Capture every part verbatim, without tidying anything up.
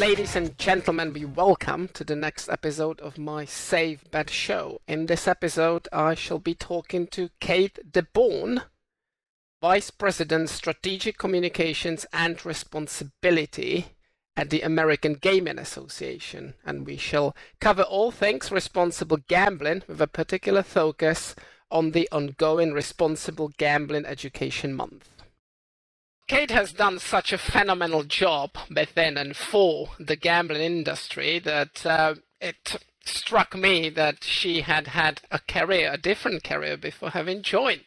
Ladies and gentlemen, we welcome to the next episode of my Save Bet show. In this episode, I shall be talking to Kate DeBourne, Vice President, Strategic Communications and Responsibility at the American Gaming Association. And we shall cover all things responsible gambling with a particular focus on the ongoing Responsible Gambling Education Month. Kate has done such a phenomenal job within and for the gambling industry that uh, it struck me that she had had a career, a different career, before having joined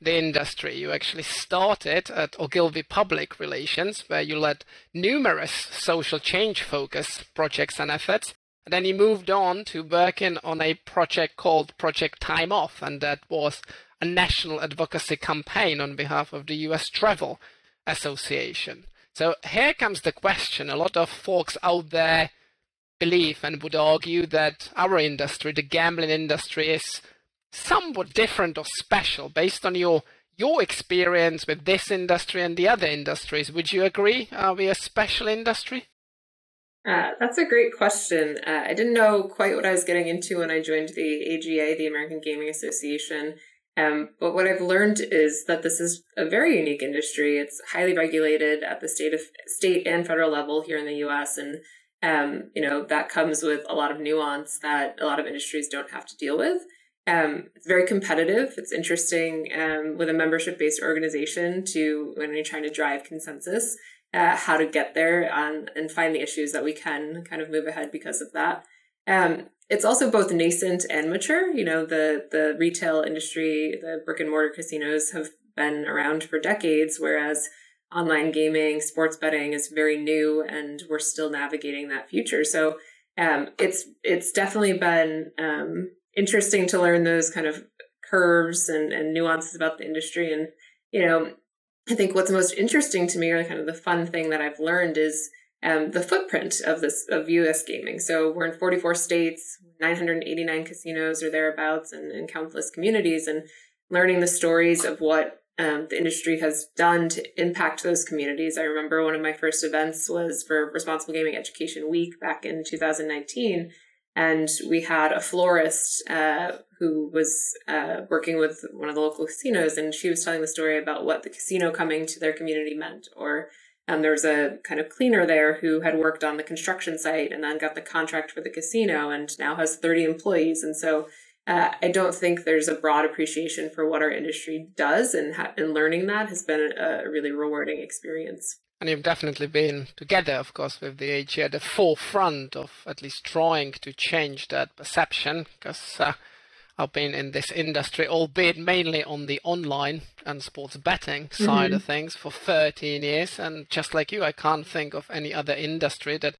the industry. You actually started at Ogilvy Public Relations, where you led numerous social change focus projects and efforts. And then you moved on to working on a project called Project Time Off, and that was a national advocacy campaign on behalf of the U S Travel Association. So here comes the question. A lot of folks out there believe and would argue that our industry, the gambling industry, is somewhat different or special. Based on your your experience with this industry and the other industries, would you agree? Are we a special industry? Uh, that's a great question. Uh, I didn't know quite what I was getting into when I joined the A G A, the American Gaming Association. Um, but what I've learned is that this is a very unique industry. It's highly regulated at the state of state and federal level here in the U S. And, um, you know, that comes with a lot of nuance that a lot of industries don't have to deal with. Um, it's very competitive. It's interesting um, with a membership-based organization to, when you're trying to drive consensus, uh, how to get there on, and find the issues that we can kind of move ahead because of that. Um, It's also both nascent and mature. You know, the, the retail industry, the brick and mortar casinos have been around for decades, whereas online gaming, sports betting is very new, and we're still navigating that future. So um, it's it's definitely been um, interesting to learn those kind of curves and, and nuances about the industry. And, you know, I think what's most interesting to me, or kind of the fun thing that I've learned, is Um, the footprint of this of U S gaming. So we're in forty-four states, nine hundred eighty-nine casinos or thereabouts, and, and countless communities, and learning the stories of what um, the industry has done to impact those communities. I remember one of my first events was for Responsible Gaming Education Week back in two thousand nineteen. And we had a florist uh, who was uh, working with one of the local casinos, and she was telling the story about what the casino coming to their community meant, or Um, there was a kind of cleaner there who had worked on the construction site and then got the contract for the casino and now has thirty employees. And so uh, I don't think there's a broad appreciation for what our industry does, and, ha- and learning that has been a, a really rewarding experience. And you've definitely been together, of course, with the A G A at the forefront of at least trying to change that perception, because uh, I've been in this industry, albeit mainly on the online and sports betting side mm-hmm. of things, for thirteen years. And just like you, I can't think of any other industry that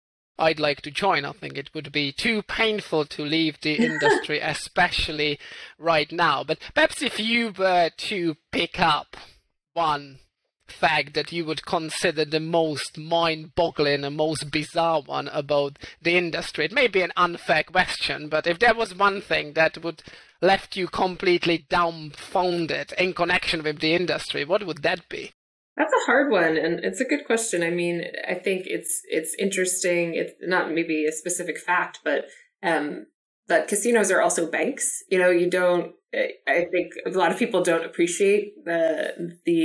I'd like to join. I think it would be too painful to leave the industry, especially right now. But perhaps if you were to pick up one fact that you would consider the most mind-boggling and most bizarre one about the industry. It may be an unfair question, but if there was one thing that would left you completely dumbfounded in connection with the industry, what would that be? That's a hard one, and it's a good question. I mean, I think it's it's interesting. It's not maybe a specific fact, but um, that casinos are also banks. You know, you don't. I think a lot of people don't appreciate the the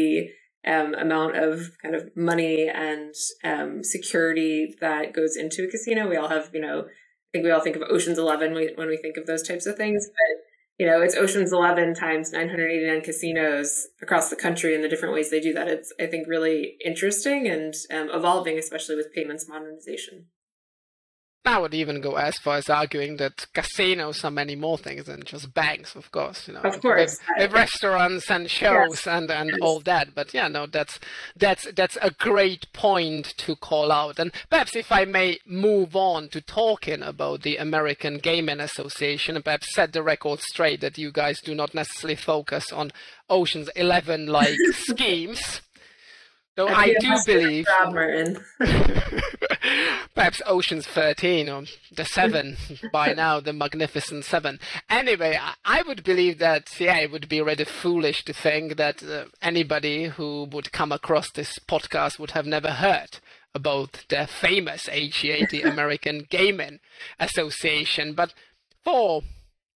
Um, amount of kind of money and um, security that goes into a casino. We all have, you know, I think we all think of Ocean's Eleven when we think of those types of things. But, you know, it's Ocean's Eleven times nine hundred eighty-nine casinos across the country, and the different ways they do that. It's, I think, really interesting and um, evolving, especially with payments modernization. I would even go as far as arguing that casinos are many more things than just banks, of course. You know, of course, with, with restaurants and shows yes. and, and yes. all that. But yeah, no, that's that's that's a great point to call out. And perhaps if I may move on to talking about the American Gaming Association, and perhaps set the record straight that you guys do not necessarily focus on Ocean's Eleven-like schemes. Though I, I do believe, perhaps Ocean's thirteen or the Seven by now, the Magnificent Seven. Anyway, I would believe that, yeah, it would be rather foolish to think that uh, anybody who would come across this podcast would have never heard about the famous A G A, the American Gaming Association. But for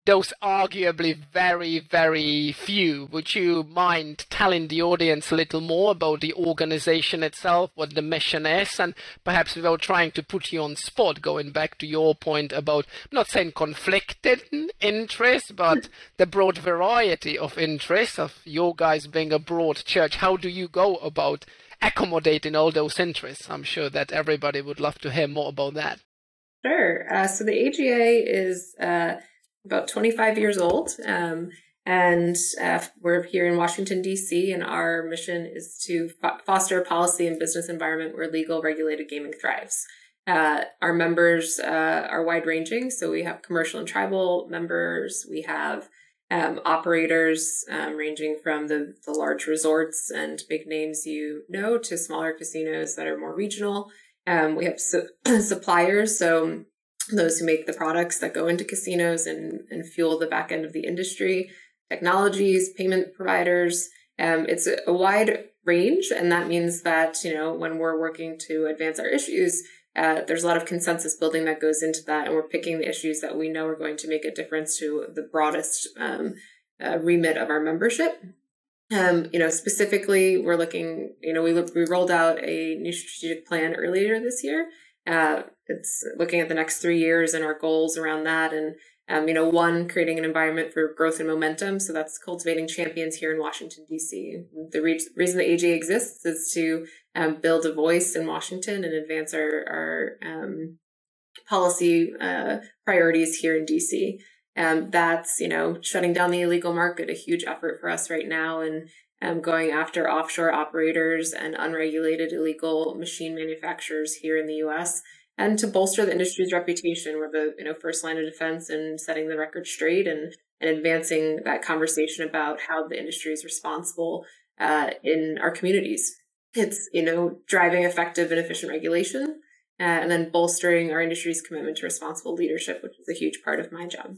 those arguably very, very few, would you mind telling the audience a little more about the organization itself, what the mission is, and perhaps without trying to put you on spot, going back to your point about, I'm not saying conflicted interests, but the broad variety of interests of your guys being a broad church. How do you go about accommodating all those interests? I'm sure that everybody would love to hear more about that. Sure. Uh, so the A G A is uh, about twenty-five years old, um, and uh, we're here in Washington, D C, and our mission is to fo- foster a policy and business environment where legal regulated gaming thrives. Uh, our members uh, are wide-ranging, so we have commercial and tribal members, we have Um, operators um, ranging from the, the large resorts and big names you know to smaller casinos that are more regional. Um, we have su- suppliers, so those who make the products that go into casinos and, and fuel the back end of the industry, technologies, payment providers. Um, it's a, a wide range, and that means that, you know, when we're working to advance our issues, Uh, there's a lot of consensus building that goes into that, and we're picking the issues that we know are going to make a difference to the broadest um, uh, remit of our membership. Um, you know, specifically, we're looking, you know, we look, we rolled out a new strategic plan earlier this year. Uh, it's looking at the next three years and our goals around that. And, um, you know, one, creating an environment for growth and momentum. So that's cultivating champions here in Washington, D C. The re- reason the A G A exists is to um, build a voice in Washington and advance our, our um, policy uh, priorities here in D C. Um, that's, you know, shutting down the illegal market, a huge effort for us right now, and um, going after offshore operators and unregulated illegal machine manufacturers here in the U S, and to bolster the industry's reputation. We're the, you know, first line of defense and setting the record straight and, and advancing that conversation about how the industry is responsible uh, in our communities. It's, you know, driving effective and efficient regulation uh, and then bolstering our industry's commitment to responsible leadership, which is a huge part of my job.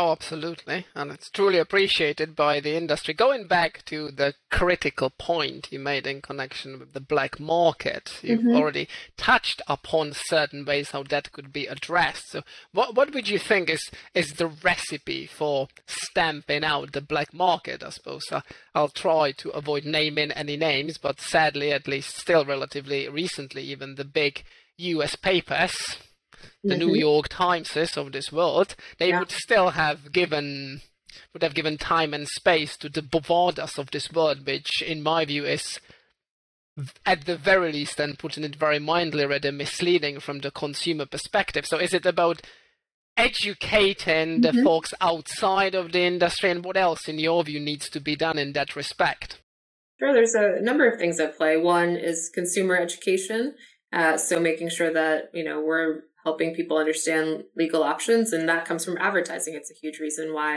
Oh, absolutely. And it's truly appreciated by the industry. Going back to the critical point you made in connection with the black market, you've mm-hmm. already touched upon certain ways how that could be addressed. So what what would you think is, is the recipe for stamping out the black market, I suppose? I, I'll try to avoid naming any names, but sadly, at least still relatively recently, even the big U S papers, the mm-hmm. New York Timeses of this world, they yeah. would still have given would have given time and space to the Bovardas of this world, which in my view is, at the very least, and putting it very mildly, rather misleading from the consumer perspective. So is it about educating mm-hmm. the folks outside of the industry, and what else, in your view, needs to be done in that respect? Sure, there's a number of things at play. One is consumer education, uh, so making sure that, you know, we're helping people understand legal options. And that comes from advertising. It's a huge reason why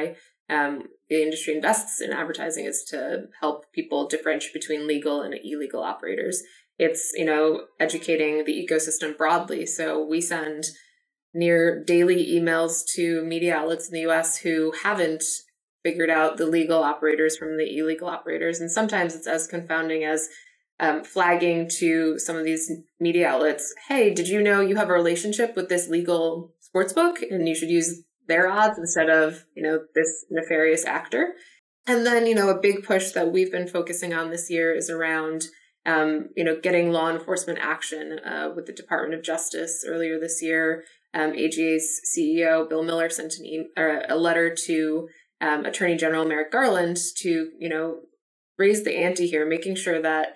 um, the industry invests in advertising, is to help people differentiate between legal and illegal operators. It's, you know, educating the ecosystem broadly. So we send near daily emails to media outlets in the U S who haven't figured out the legal operators from the illegal operators. And sometimes it's as confounding as Um, flagging to some of these media outlets, hey, did you know you have a relationship with this legal sportsbook and you should use their odds instead of, you know, this nefarious actor? And then, you know, a big push that we've been focusing on this year is around, um, you know, getting law enforcement action uh, with the Department of Justice. Earlier this year, um, A G A's C E O, Bill Miller, sent an e- or a letter to um, Attorney General Merrick Garland to, you know, raise the ante here, making sure that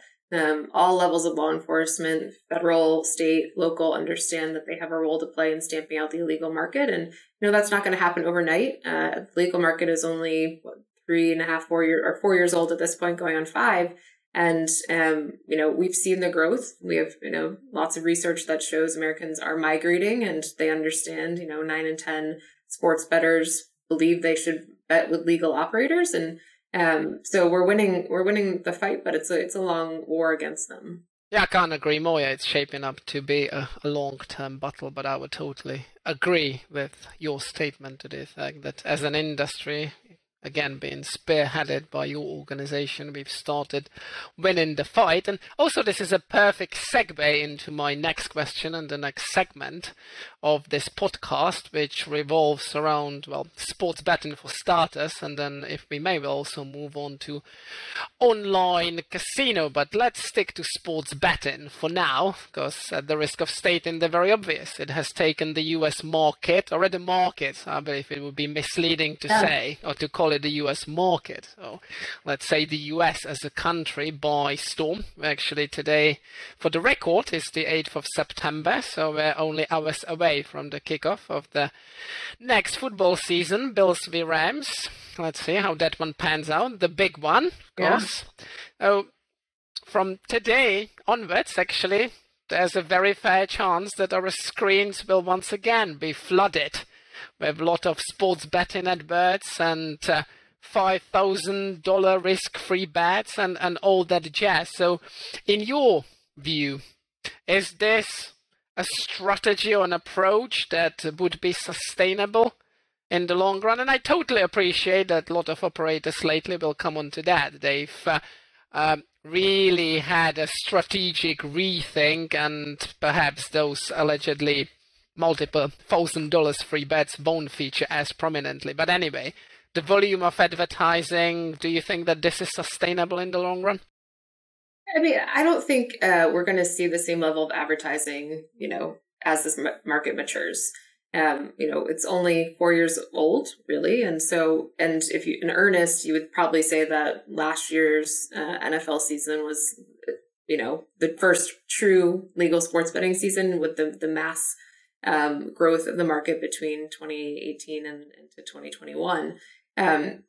Um, all levels of law enforcement, federal, state, local, understand that they have a role to play in stamping out the illegal market. And no, that's not going to happen overnight. Uh, the legal market is only what, three and a half, four year or four years old at this point, going on five. And, um, you know, we've seen the growth. We have, you know, lots of research that shows Americans are migrating, and they understand, you know, nine in ten sports bettors believe they should bet with legal operators. And Um, so we're winning, we're winning the fight, but it's a, it's a long war against them. Yeah, I can't agree more. Yeah, it's shaping up to be a, a long-term battle, but I would totally agree with your statement to the fact that as an industry, again being spearheaded by your organization. We've started winning the fight. And also this is a perfect segue into my next question and the next segment of this podcast, which revolves around, well, sports betting for starters. And then if we may, we'll also move on to online casino. But let's stick to sports betting for now, because at the risk of stating the very obvious, it has taken the U S market, or the market, I believe it would be misleading to say, or to call it the U S market, or let's say the U S as a country, by storm. Actually today, for the record, is the eighth of September, so we're only hours away from the kickoff of the next football season, Bills v Rams. Let's see how that one pans out, the big one, of course. Yeah. So from today onwards, actually, there's a very fair chance that our screens will once again be flooded with a lot of sports betting adverts and uh, five thousand dollars risk-free bets and, and all that jazz. So in your view, is this a strategy or an approach that would be sustainable in the long run? And I totally appreciate that a lot of operators lately, will come on to that. They've uh, um, really had a strategic rethink, and perhaps those allegedly multiple thousand dollars free bets won't feature as prominently. But anyway, the volume of advertising, do you think that this is sustainable in the long run? I mean, I don't think uh, we're going to see the same level of advertising, you know, as this market matures. Um, you know, it's only four years old, really. And so, and if you, in earnest, you would probably say that last year's uh, N F L season was, you know, the first true legal sports betting season with the, the mass um, growth of the market between twenty eighteen and, and to twenty twenty-one. Um,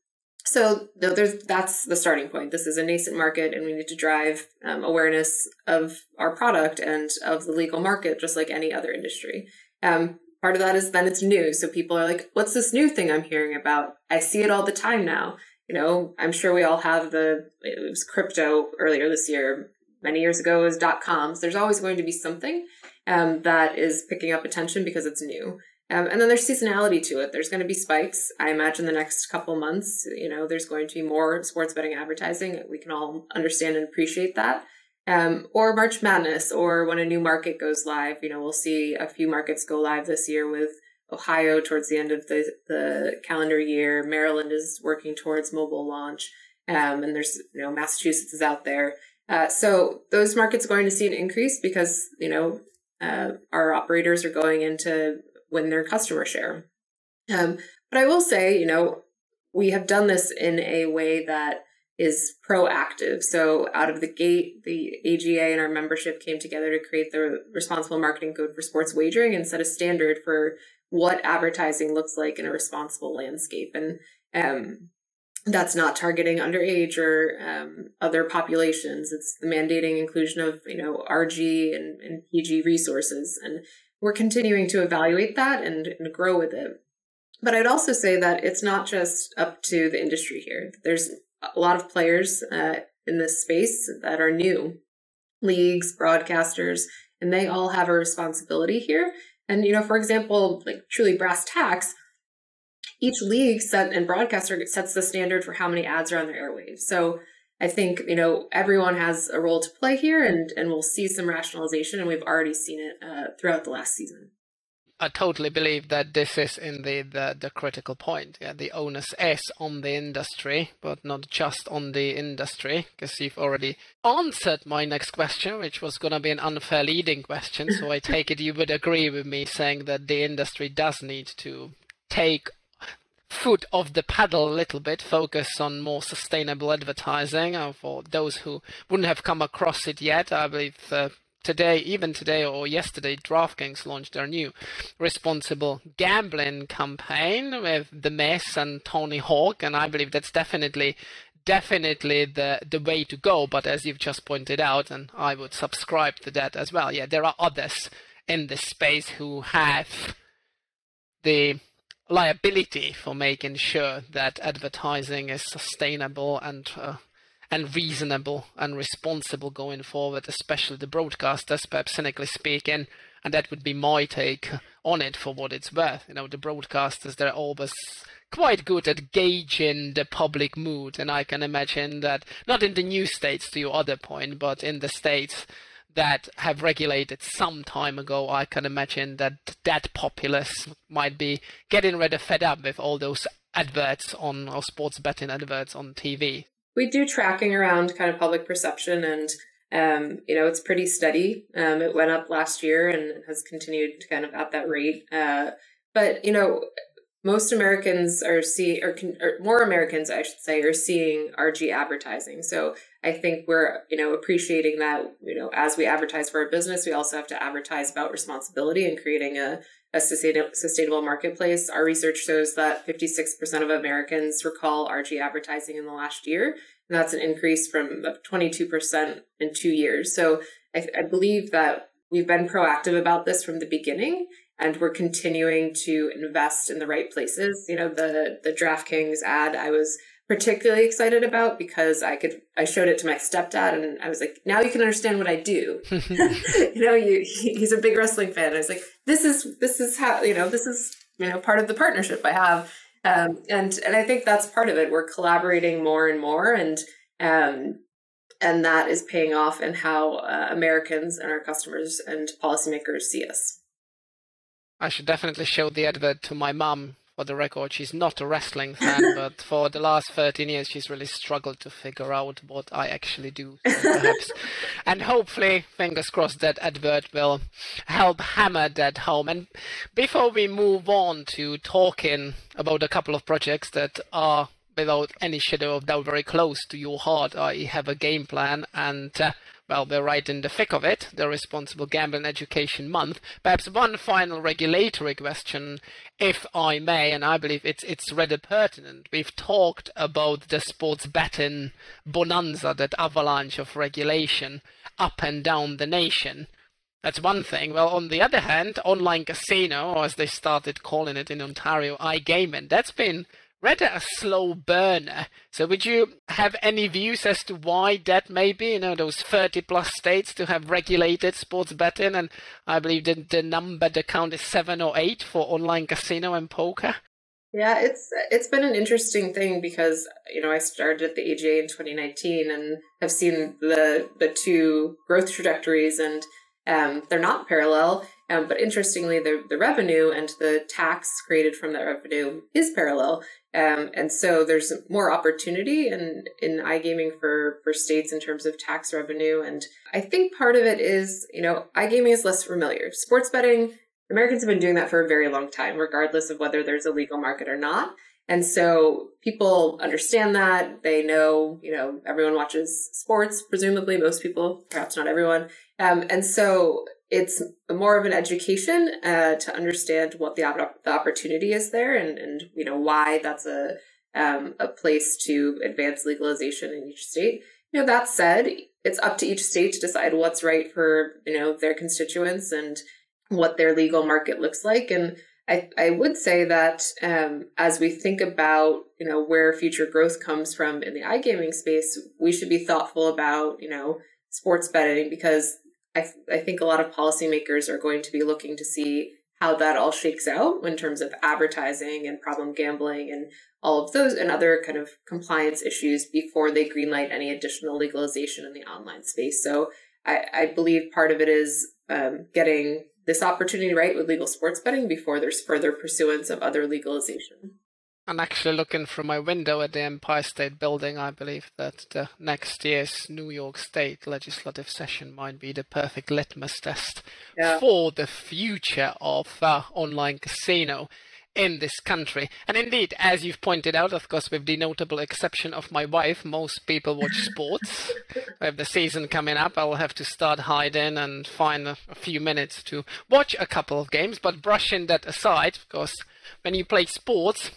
so there's, that's the starting point. This is a nascent market, and we need to drive um, awareness of our product and of the legal market, just like any other industry. Um, Part of that is then it's new. So people are like, what's this new thing I'm hearing about? I see it all the time now. You know, I'm sure we all have the, it was crypto earlier this year, many years ago it was dot coms. There's always going to be something um, that is picking up attention because it's new. Um, and then there's seasonality to it. There's going to be spikes. I imagine the next couple months, you know, there's going to be more sports betting advertising. We can all understand and appreciate that. Um, or March Madness, or when a new market goes live, you know, we'll see a few markets go live this year with Ohio towards the end of the, the calendar year. Maryland is working towards mobile launch. Um, and there's, you know, Massachusetts is out there. Uh, so those markets are going to see an increase because, you know, uh, our operators are going in to win their customer share. Um, but I will say, you know, we have done this in a way that is proactive. So out of the gate, the A G A and our membership came together to create the Responsible Marketing Code for Sports Wagering and set a standard for what advertising looks like in a responsible landscape. And um, that's not targeting underage or um, other populations. It's the mandating inclusion of, you know, R G and, and P G resources. And we're continuing to evaluate that and, and grow with it. But I'd also say that it's not just up to the industry here. There's a lot of players uh, in this space that are new, leagues, broadcasters, and they all have a responsibility here. And, you know, for example, like truly brass tacks, each league set and broadcaster sets the standard for how many ads are on their airwaves. So I think, you know, everyone has a role to play here, and, and we'll see some rationalization, and we've already seen it uh, throughout the last season. I totally believe that this is indeed the, the critical point. Yeah, the onus is on the industry, but not just on the industry, because you've already answered my next question, which was going to be an unfair leading question. So I take it you would agree with me saying that the industry does need to take foot off the pedal a little bit, focus on more sustainable advertising. And for those who wouldn't have come across it yet, I believe... Uh, Today, even today or yesterday, DraftKings launched their new responsible gambling campaign with The Mess and Tony Hawk. And I believe that's definitely, definitely the, the way to go. But as you've just pointed out, and I would subscribe to that as well. Yeah, there are others in this space who have the liability for making sure that advertising is sustainable and uh, and reasonable and responsible going forward, especially the broadcasters, perhaps cynically speaking, and that would be my take on it for what it's worth. You know, the broadcasters, they're always quite good at gauging the public mood, and I can imagine that, not in the new states to your other point, but in the states that have regulated some time ago, I can imagine that that populace might be getting rather fed up with all those adverts on, or sports betting adverts on T V. We do tracking around kind of public perception, and um, you know, it's pretty steady. Um, it went up last year and has continued kind of at that rate. Uh, but you know, most Americans are see or, or more Americans, I should say, are seeing R G advertising. So I think we're, you know, appreciating that, you know, as we advertise for our business, we also have to advertise about responsibility and creating a, a sustainable marketplace. Our research shows that fifty-six percent of Americans recall R G advertising in the last year. And that's an increase from twenty-two percent in two years. So I, I believe that we've been proactive about this from the beginning, and we're continuing to invest in the right places. You know, the the DraftKings ad I was particularly excited about because I could I showed it to my stepdad, and I was like, now you can understand what I do. You know, you, he, he's a big wrestling fan. I was like, this is this is how, you know, this is, you know, part of the partnership I have, um, and and I think that's part of it. We're collaborating more and more, and um, and that is paying off in how uh, Americans and our customers and policymakers see us. I should definitely show the advert to my mum. For the record, she's not a wrestling fan, but for the last thirteen years, she's really struggled to figure out what I actually do. So perhaps, and hopefully, fingers crossed, that advert will help hammer that home. And before we move on to talking about a couple of projects that are, without any shadow of doubt, very close to your heart, that is have a game plan and... Uh, Well, we're right in the thick of it, the Responsible Gambling Education Month. Perhaps one final regulatory question, if I may, and I believe it's it's rather pertinent. We've talked about the sports betting bonanza, that avalanche of regulation up and down the nation. That's one thing. Well, on the other hand, online casino, or as they started calling it in Ontario, iGaming, that's been rather a slow burner. So would you have any views as to why that may be, you know, those thirty plus states to have regulated sports betting? And I believe the, the number, the count is seven or eight for online casino and poker. Yeah, it's it's been an interesting thing because, you know, I started at the A G A in twenty nineteen and have seen the, the two growth trajectories, and um, they're not parallel. Um, but interestingly, the, the revenue and the tax created from that revenue is parallel. Um, and so there's more opportunity in, in iGaming for, for states in terms of tax revenue. And I think part of it is, you know, iGaming is less familiar. Sports betting, Americans have been doing that for a very long time, regardless of whether there's a legal market or not. And so people understand that. They know, you know, everyone watches sports, presumably, most people, perhaps not everyone. Um, and so... It's more of an education uh, to understand what the, op- the opportunity is there, and, and you know why that's a um, a place to advance legalization in each state. You know, that said, it's up to each state to decide what's right for, you know, their constituents and what their legal market looks like. And I I would say that um, as we think about, you know, where future growth comes from in the iGaming space, we should be thoughtful about, you know, sports betting, because I, th- I think a lot of policymakers are going to be looking to see how that all shakes out in terms of advertising and problem gambling and all of those and other kind of compliance issues before they greenlight any additional legalization in the online space. So I, I believe part of it is um, getting this opportunity right with legal sports betting before there's further pursuance of other legalization. I'm actually looking from my window at the Empire State Building. I believe that the next year's New York State legislative session might be the perfect litmus test yeah. for the future of uh, online casino in this country. And indeed, as you've pointed out, of course, with the notable exception of my wife, most people watch sports. With the season coming up, I'll have to start hiding and find a, a few minutes to watch a couple of games. But brushing that aside, because when you play sports,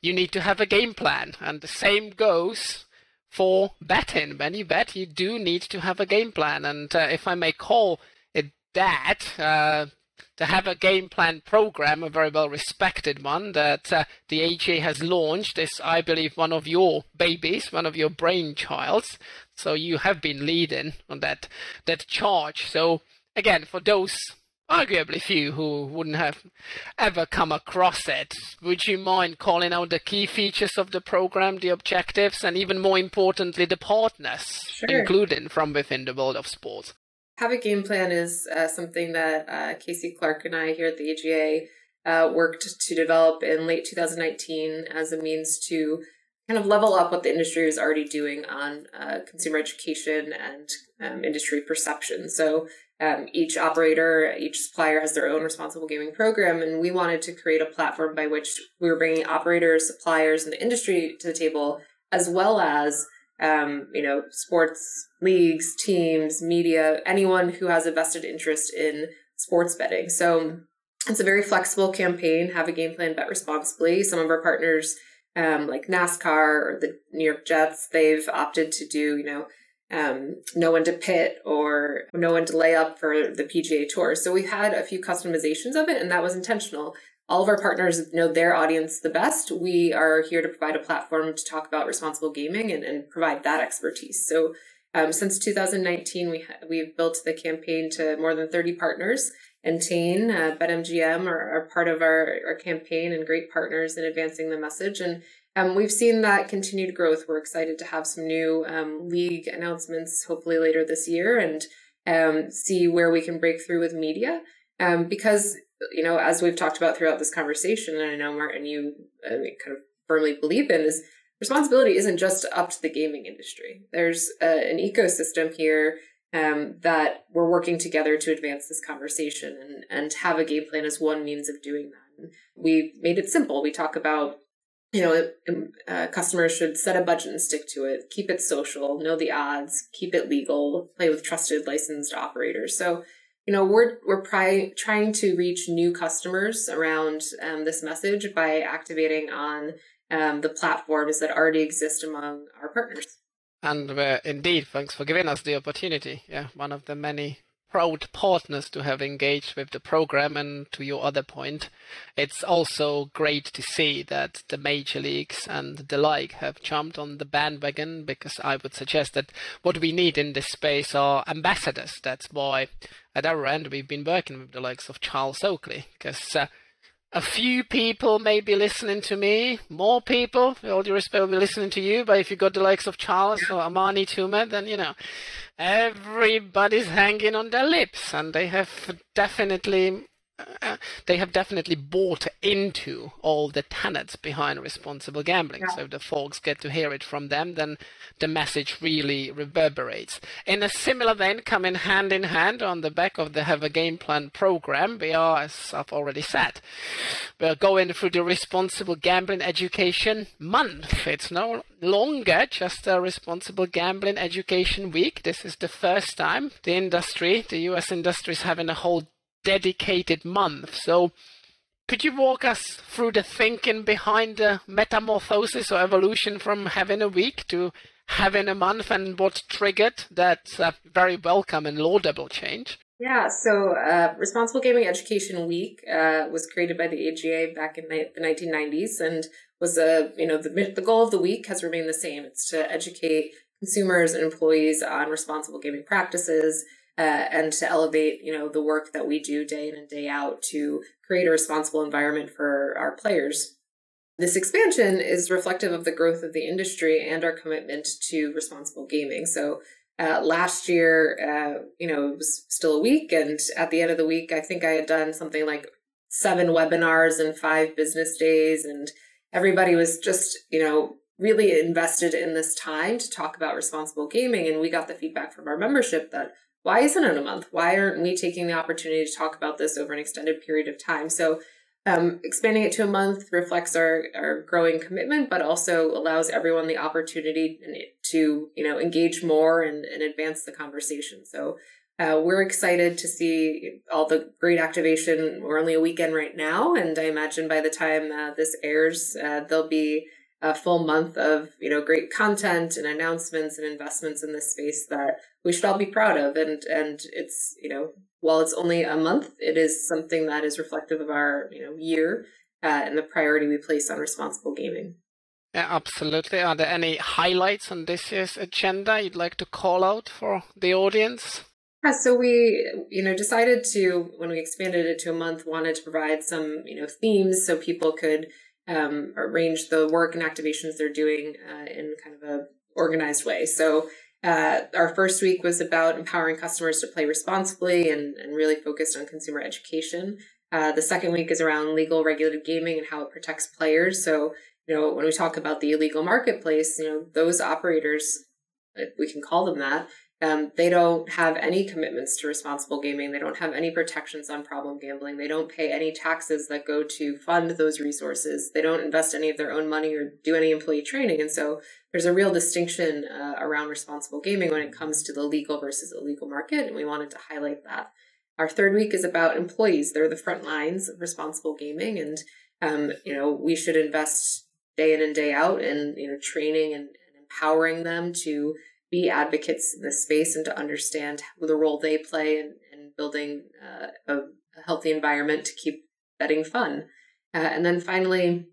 you need to have a game plan, and the same goes for betting. When you bet, you do need to have a game plan, and uh, if I may call it that, uh, to have a game plan program, a very well respected one that uh, the A G A has launched is, I believe, one of your babies, one of your brainchilds. So you have been leading on that that charge. So again, for those arguably few who wouldn't have ever come across it. Would you mind calling out the key features of the program, the objectives, and even more importantly, the partners, sure. including from within the world of sports? Havoc Game Plan is uh, something that uh, Casey Clark and I here at the A G A uh, worked to develop in late two thousand nineteen as a means to kind of level up what the industry was already doing on uh, consumer education and um, industry perception. So um, each operator, each supplier has their own responsible gaming program, and we wanted to create a platform by which we were bringing operators, suppliers, and the industry to the table, as well as um, you know, sports leagues, teams, media, anyone who has a vested interest in sports betting. So it's a very flexible campaign. Have a game plan, bet responsibly. Some of our partners, Um, like NASCAR or the New York Jets, they've opted to do, you know, um, no one to pit or no one to lay up for the P G A Tour. So we had a few customizations of it, and that was intentional. All of our partners know their audience the best. We are here to provide a platform to talk about responsible gaming and, and provide that expertise. So um, since two thousand nineteen, we ha- we've built the campaign to more than thirty partners. Entain, uh, BetMGM are, are part of our, our campaign and great partners in advancing the message. And um, we've seen that continued growth. We're excited to have some new um, league announcements, hopefully later this year, and um, see where we can break through with media. Um, because, you know, as we've talked about throughout this conversation, and I know, Martin, you uh, kind of firmly believe in, is responsibility isn't just up to the gaming industry. There's uh, an ecosystem here Um, that we're working together to advance this conversation, and, and have a game plan as one means of doing that. And we made it simple. We talk about, you know, uh, customers should set a budget and stick to it, keep it social, know the odds, keep it legal, play with trusted licensed operators. So, you know, we're we're pri- trying to reach new customers around um, this message by activating on um, the platforms that already exist among our partners. And uh, indeed, thanks for giving us the opportunity. Yeah, one of the many proud partners to have engaged with the program. And to your other point, it's also great to see that the major leagues and the like have jumped on the bandwagon, because I would suggest that what we need in this space are ambassadors. That's why at our end, we've been working with the likes of Charles Oakley, because uh, a few people may be listening to me, more people, with all due respect, will be listening to you, but if you got the likes of Charles or Amani Touma, then, you know, everybody's hanging on their lips, and they have definitely, uh, they have definitely bought into all the tenets behind responsible gambling. Yeah. So if the folks get to hear it from them, then the message really reverberates. In a similar vein, coming hand in hand on the back of the Have a Game Plan program, we are, as I've already said, we're going through the Responsible Gambling Education Month. It's no longer just a Responsible Gambling Education Week. This is the first time the industry, the U S industry, is having a whole dedicated month. So could you walk us through the thinking behind the metamorphosis or evolution from having a week to having a month, and what triggered that uh, very welcome and laudable change? Yeah, so uh, Responsible Gaming Education Week uh, was created by the A G A back in the nineteen nineties, and was a, you know, the, the goal of the week has remained the same. It's to educate consumers and employees on responsible gaming practices, Uh, and to elevate, you know, the work that we do day in and day out to create a responsible environment for our players. This expansion is reflective of the growth of the industry and our commitment to responsible gaming. So uh, last year, uh, you know, it was still a week, and at the end of the week, I think I had done something like seven webinars and five business days, and everybody was just, you know, really invested in this time to talk about responsible gaming. And we got the feedback from our membership that, why isn't it a month? Why aren't we taking the opportunity to talk about this over an extended period of time? So um, expanding it to a month reflects our, our growing commitment, but also allows everyone the opportunity to, you know, engage more and, and advance the conversation. So uh, we're excited to see all the great activation. We're only a weekend right now, and I imagine by the time uh, this airs, uh, there'll be a full month of, you know, great content and announcements and investments in this space that we should all be proud of. And, and it's, you know, while it's only a month, it is something that is reflective of our, you know, year uh, and the priority we place on responsible gaming. Yeah, absolutely. Are there any highlights on this year's agenda you'd like to call out for the audience? Yeah, so we, you know, decided to, when we expanded it to a month, wanted to provide some, you know, themes so people could um, arrange the work and activations they're doing uh, in kind of a organized way. So uh, our first week was about empowering customers to play responsibly and, and really focused on consumer education. Uh, the second week is around legal regulated gaming and how it protects players. So, you know, when we talk about the illegal marketplace, you know, those operators, if we can call them that, um, they don't have any commitments to responsible gaming. They don't have any protections on problem gambling. They don't pay any taxes that go to fund those resources. They don't invest any of their own money or do any employee training. And so there's a real distinction uh, around responsible gaming when it comes to the legal versus illegal market. And we wanted to highlight that. Our third week is about employees. They're the front lines of responsible gaming. And, um, you know, we should invest day in and day out in, you know, training and, and empowering them to be advocates in this space and to understand the role they play in, in building uh, a, a healthy environment to keep betting fun. Uh, and then finally,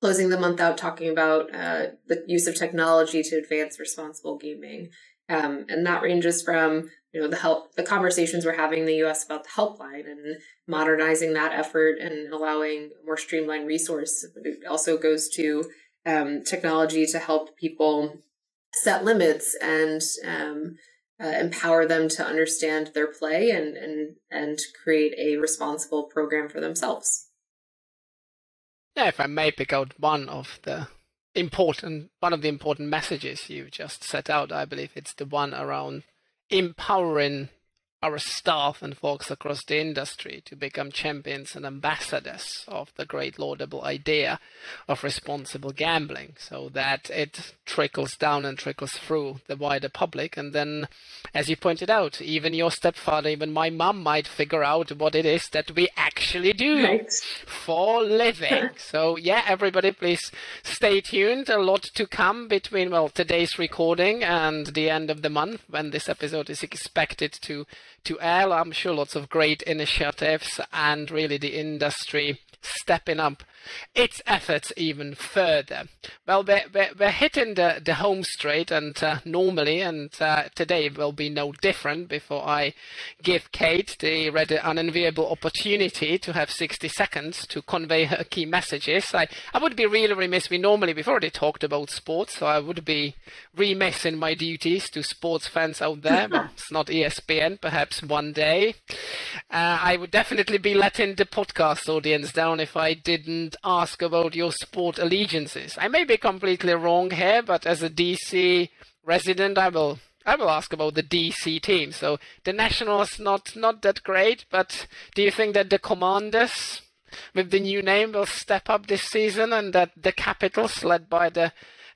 closing the month out, talking about uh, the use of technology to advance responsible gaming. Um, and that ranges from, you know, the help, the conversations we're having in the U S about the helpline and modernizing that effort and allowing more streamlined resource. It also goes to um, technology to help people set limits and um, uh, empower them to understand their play and, and, and create a responsible program for themselves. Now, if I may pick out one of the important one of the important messages you just set out, I believe it's the one around empowering our staff and folks across the industry to become champions and ambassadors of the great laudable idea of responsible gambling, so that it trickles down and trickles through the wider public. And then, as you pointed out, even your stepfather, even my mum might figure out what it is that we actually do right. for living. So yeah, everybody, please stay tuned. A lot to come between, well, today's recording and the end of the month when this episode is expected to to air. I'm sure lots of great initiatives and really the industry stepping up its efforts even further. Well, we're, we're, we're hitting the, the home straight and uh, normally, and uh, today will be no different. Before I give Kate the rather unenviable opportunity to have sixty seconds to convey her key messages, I, I would be really remiss. We normally, we've already talked about sports, so I would be remiss in my duties to sports fans out there. Well, it's not E S P N, perhaps one day. Uh, I would definitely be letting the podcast audience down if I didn't ask about your sport allegiances. I may be completely wrong here, but as a D C resident, I will I will ask about the D C team. So the Nationals, not not that great, but do you think that the Commanders, with the new name, will step up this season, and that the Capitals, led by the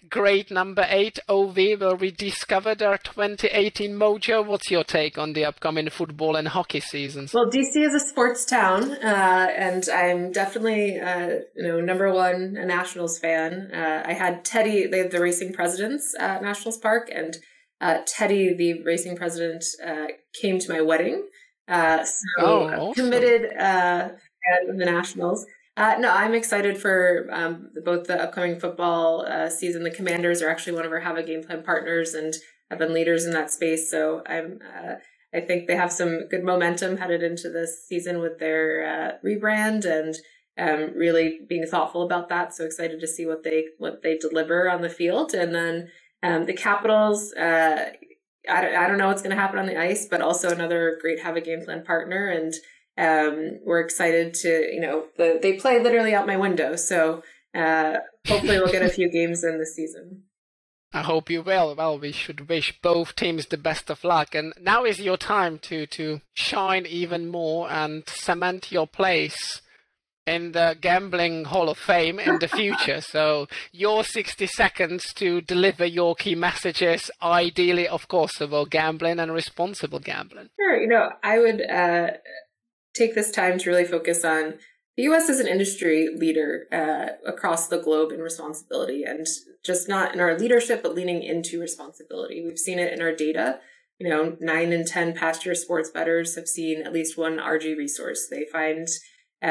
great number eight O V, will rediscover their twenty eighteen mojo? What's your take on the upcoming football and hockey seasons? Well, D C is a sports town, uh, and I'm definitely, uh, you know, number one, a Nationals fan. Uh, I had Teddy, they have the Racing Presidents at Nationals Park, and uh, Teddy, the Racing President, uh, came to my wedding. Uh, so oh, awesome. Committed uh, fan of the Nationals. Uh, no, I'm excited for um, both the upcoming football uh, season. The Commanders are actually one of our Have a Game Plan partners and have been leaders in that space. So I'm, uh, I think they have some good momentum headed into this season with their uh, rebrand and um, really being thoughtful about that. So excited to see what they what they deliver on the field. And then um, the Capitals, uh, I, don't, I don't know what's going to happen on the ice, but also another great Have a Game Plan partner. And Um, we're excited to, you know, the, they play literally out my window. So uh, hopefully we'll get a few games in this season. I hope you will. Well, we should wish both teams the best of luck. And now is your time to, to shine even more and cement your place in the Gambling Hall of Fame in the future. So your sixty seconds to deliver your key messages, ideally, of course, about gambling and responsible gambling. Sure. You know, I would... Uh... take this time to really focus on the U S as an industry leader uh, across the globe in responsibility, and just not in our leadership, but leaning into responsibility. We've seen it in our data. You know, nine in ten past year sports bettors have seen at least one R G resource. They find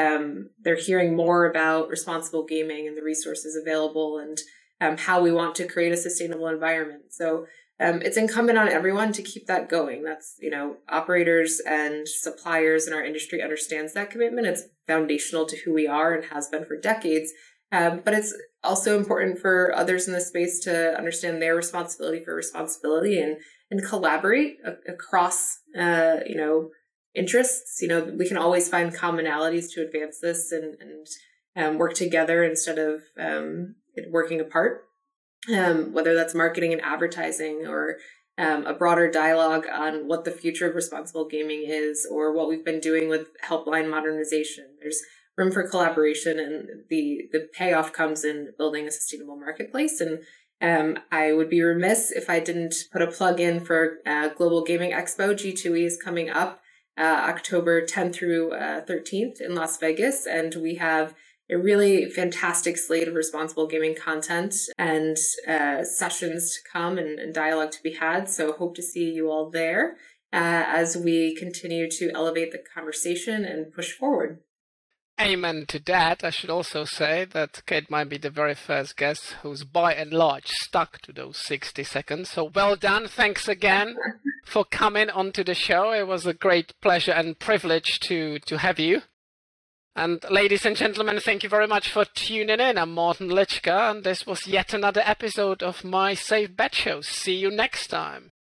um, they're hearing more about responsible gaming and the resources available, and um, how we want to create a sustainable environment. So um, it's incumbent on everyone to keep that going. That's, you know, operators and suppliers in our industry understands that commitment. It's foundational to who we are and has been for decades. Um, but it's also important for others in this space to understand their responsibility for responsibility and and collaborate a- across, uh, you know, interests. You know, we can always find commonalities to advance this and, and um, work together instead of um, working apart, um, whether that's marketing and advertising or um, a broader dialogue on what the future of responsible gaming is or what we've been doing with helpline modernization. There's room for collaboration, and the, the payoff comes in building a sustainable marketplace. And um, I would be remiss if I didn't put a plug in for uh, Global Gaming Expo. G two E is coming up uh, October tenth through uh, thirteenth in Las Vegas, and we have a really fantastic slate of responsible gaming content and uh, sessions to come and, and dialogue to be had. So hope to see you all there uh, as we continue to elevate the conversation and push forward. Amen to that. I should also say that Kate might be the very first guest who's by and large stuck to those sixty seconds. So well done. Thanks again for coming onto the show. It was a great pleasure and privilege to, to have you. And ladies and gentlemen, thank you very much for tuning in. I'm Martin Lichka, and this was yet another episode of my Safe Bet Show. See you next time.